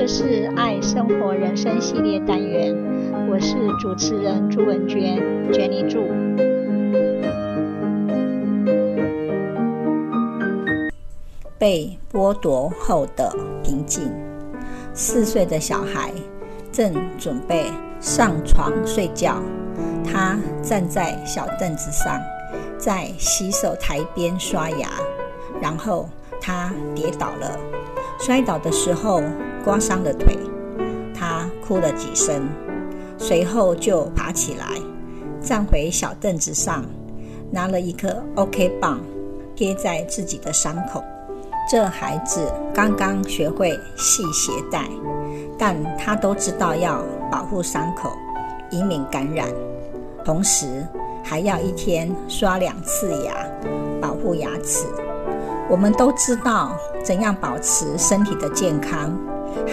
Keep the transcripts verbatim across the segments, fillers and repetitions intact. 这是爱生活人生系列单元，我是主持人朱文娟，娟妮助。被剥夺后的平静。四岁的小孩正准备上床睡觉，他站在小凳子上，在洗手台边刷牙，然后他跌倒了，摔倒的时候刮伤了腿，他哭了几声，随后就爬起来，站回小凳子上，拿了一颗 OK 棒贴在自己的伤口。这孩子刚刚学会系鞋带，但他都知道要保护伤口，以免感染，同时还要一天刷两次牙，保护牙齿。我们都知道怎样保持身体的健康，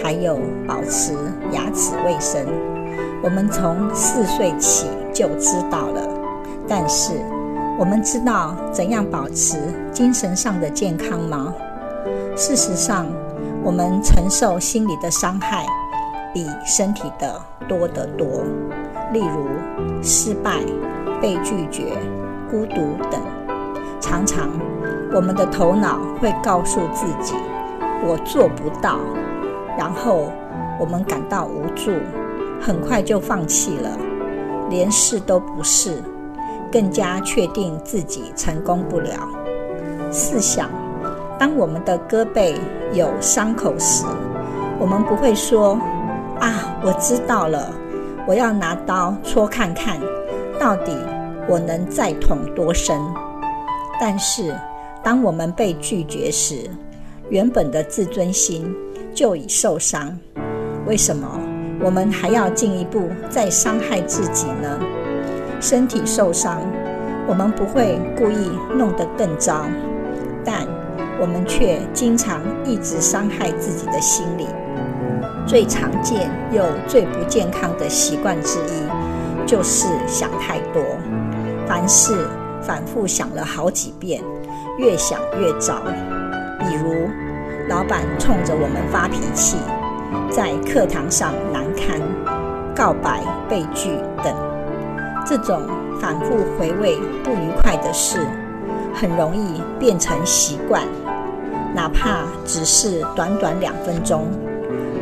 还有保持牙齿卫生，我们从四岁起就知道了，但是我们知道怎样保持精神上的健康吗？事实上，我们承受心理的伤害比身体的多得多，例如失败、被拒绝、孤独等。常常我们的头脑会告诉自己我做不到，然后我们感到无助，很快就放弃了，连试都不试，更加确定自己成功不了。试想，当我们的胳膊有伤口时，我们不会说啊，我知道了，我要拿刀戳看看到底我能再捅多深。但是当我们被拒绝时，原本的自尊心就已受伤，为什么我们还要进一步再伤害自己呢？身体受伤，我们不会故意弄得更糟，但我们却经常一直伤害自己的心理。最常见又最不健康的习惯之一就是想太多，凡事反复想了好几遍，越想越糟。比如老板冲着我们发脾气，在课堂上难堪，告白被拒等，这种反复回味不愉快的事很容易变成习惯，哪怕只是短短两分钟，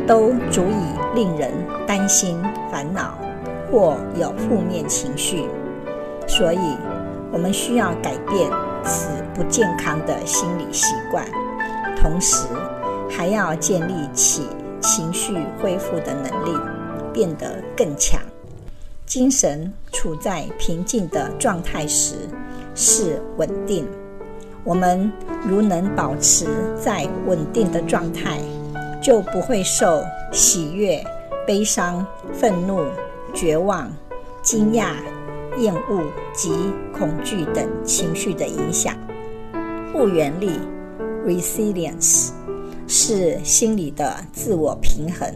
都足以令人担心、烦恼或有负面情绪。所以我们需要改变此不健康的心理习惯，同时还要建立起情绪恢复的能力，变得更强。精神处在平静的状态时是稳定，我们如能保持在稳定的状态，就不会受喜悦、悲伤、愤怒、绝望、惊讶、厌恶及恐惧等情绪的影响。复原力 Resilience 是心理的自我平衡，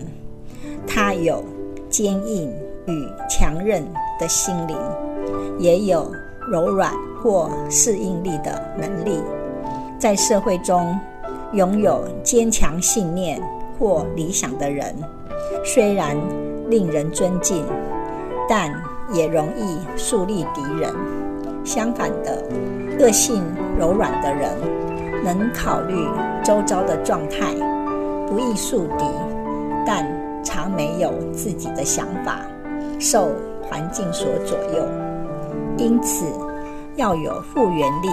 它有坚硬与强韧的心灵，也有柔软或适应力的能力。在社会中，拥有坚强信念或理想的人，虽然令人尊敬，但也容易树立敌人。相反的，个性柔软的人能考虑周遭的状态，不易树敌，但常没有自己的想法，受环境所左右。因此要有复原力，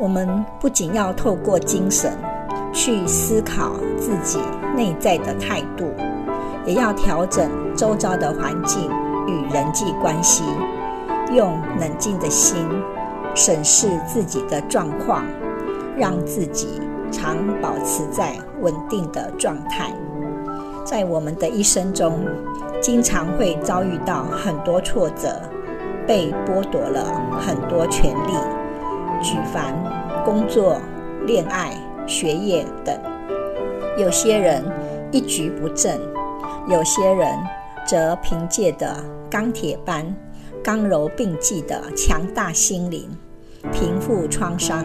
我们不仅要透过精神去思考自己内在的态度，也要调整周遭的环境与人际关系，用冷静的心审视自己的状况，让自己常保持在稳定的状态。在我们的一生中，经常会遭遇到很多挫折，被剥夺了很多权利，举凡工作、恋爱、学业等。有些人一蹶不振，有些人则凭借的钢铁般刚柔并济的强大心灵，平复创伤，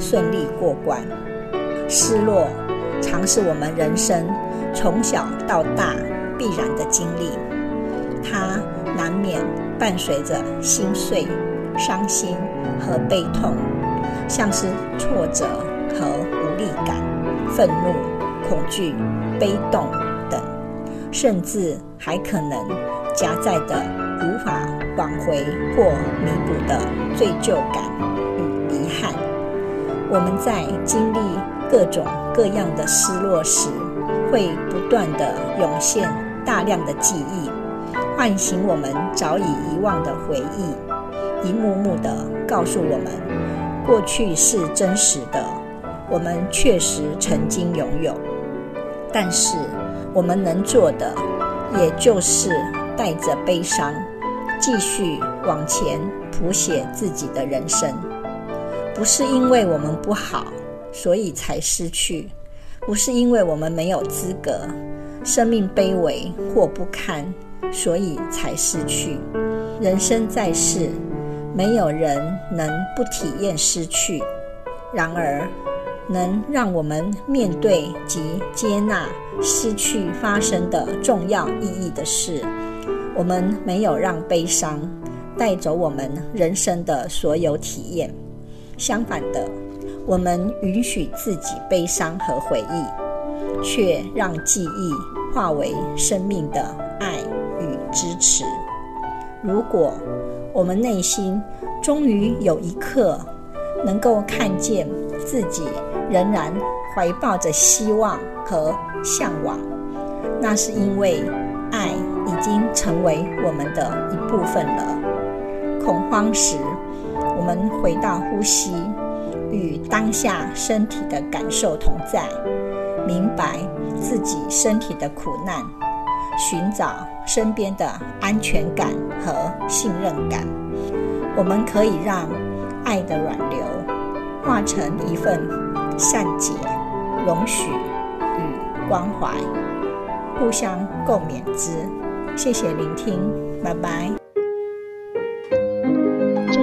顺利过关。失落常是我们人生从小到大必然的经历，它难免伴随着心碎、伤心和悲痛，像是挫折和无力感、愤怒、恐惧、悲动等，甚至还可能夹带着无法挽回或弥补的罪疚感与遗憾。我们在经历各种各样的失落时，会不断地涌现大量的记忆，唤醒我们早已遗忘的回忆，一幕幕地告诉我们，过去是真实的，我们确实曾经拥有。但是我们能做的，也就是带着悲伤继续往前谱写自己的人生。不是因为我们不好所以才失去，不是因为我们没有资格，生命卑微或不堪所以才失去。人生在世，没有人能不体验失去，然而能让我们面对及接纳失去发生的重要意义的是，我们没有让悲伤带走我们人生的所有体验。相反的，我们允许自己悲伤和回忆，却让记忆化为生命的爱与支持。如果我们内心终于有一刻能够看见自己仍然怀抱着希望和向往，那是因为爱已经成为我们的一部分了。恐慌时，我们回到呼吸，与当下身体的感受同在，明白自己身体的苦难，寻找身边的安全感和信任感。我们可以让爱的暖流化成一份善解、容许与关怀，互相共勉之。谢谢聆听，拜拜。这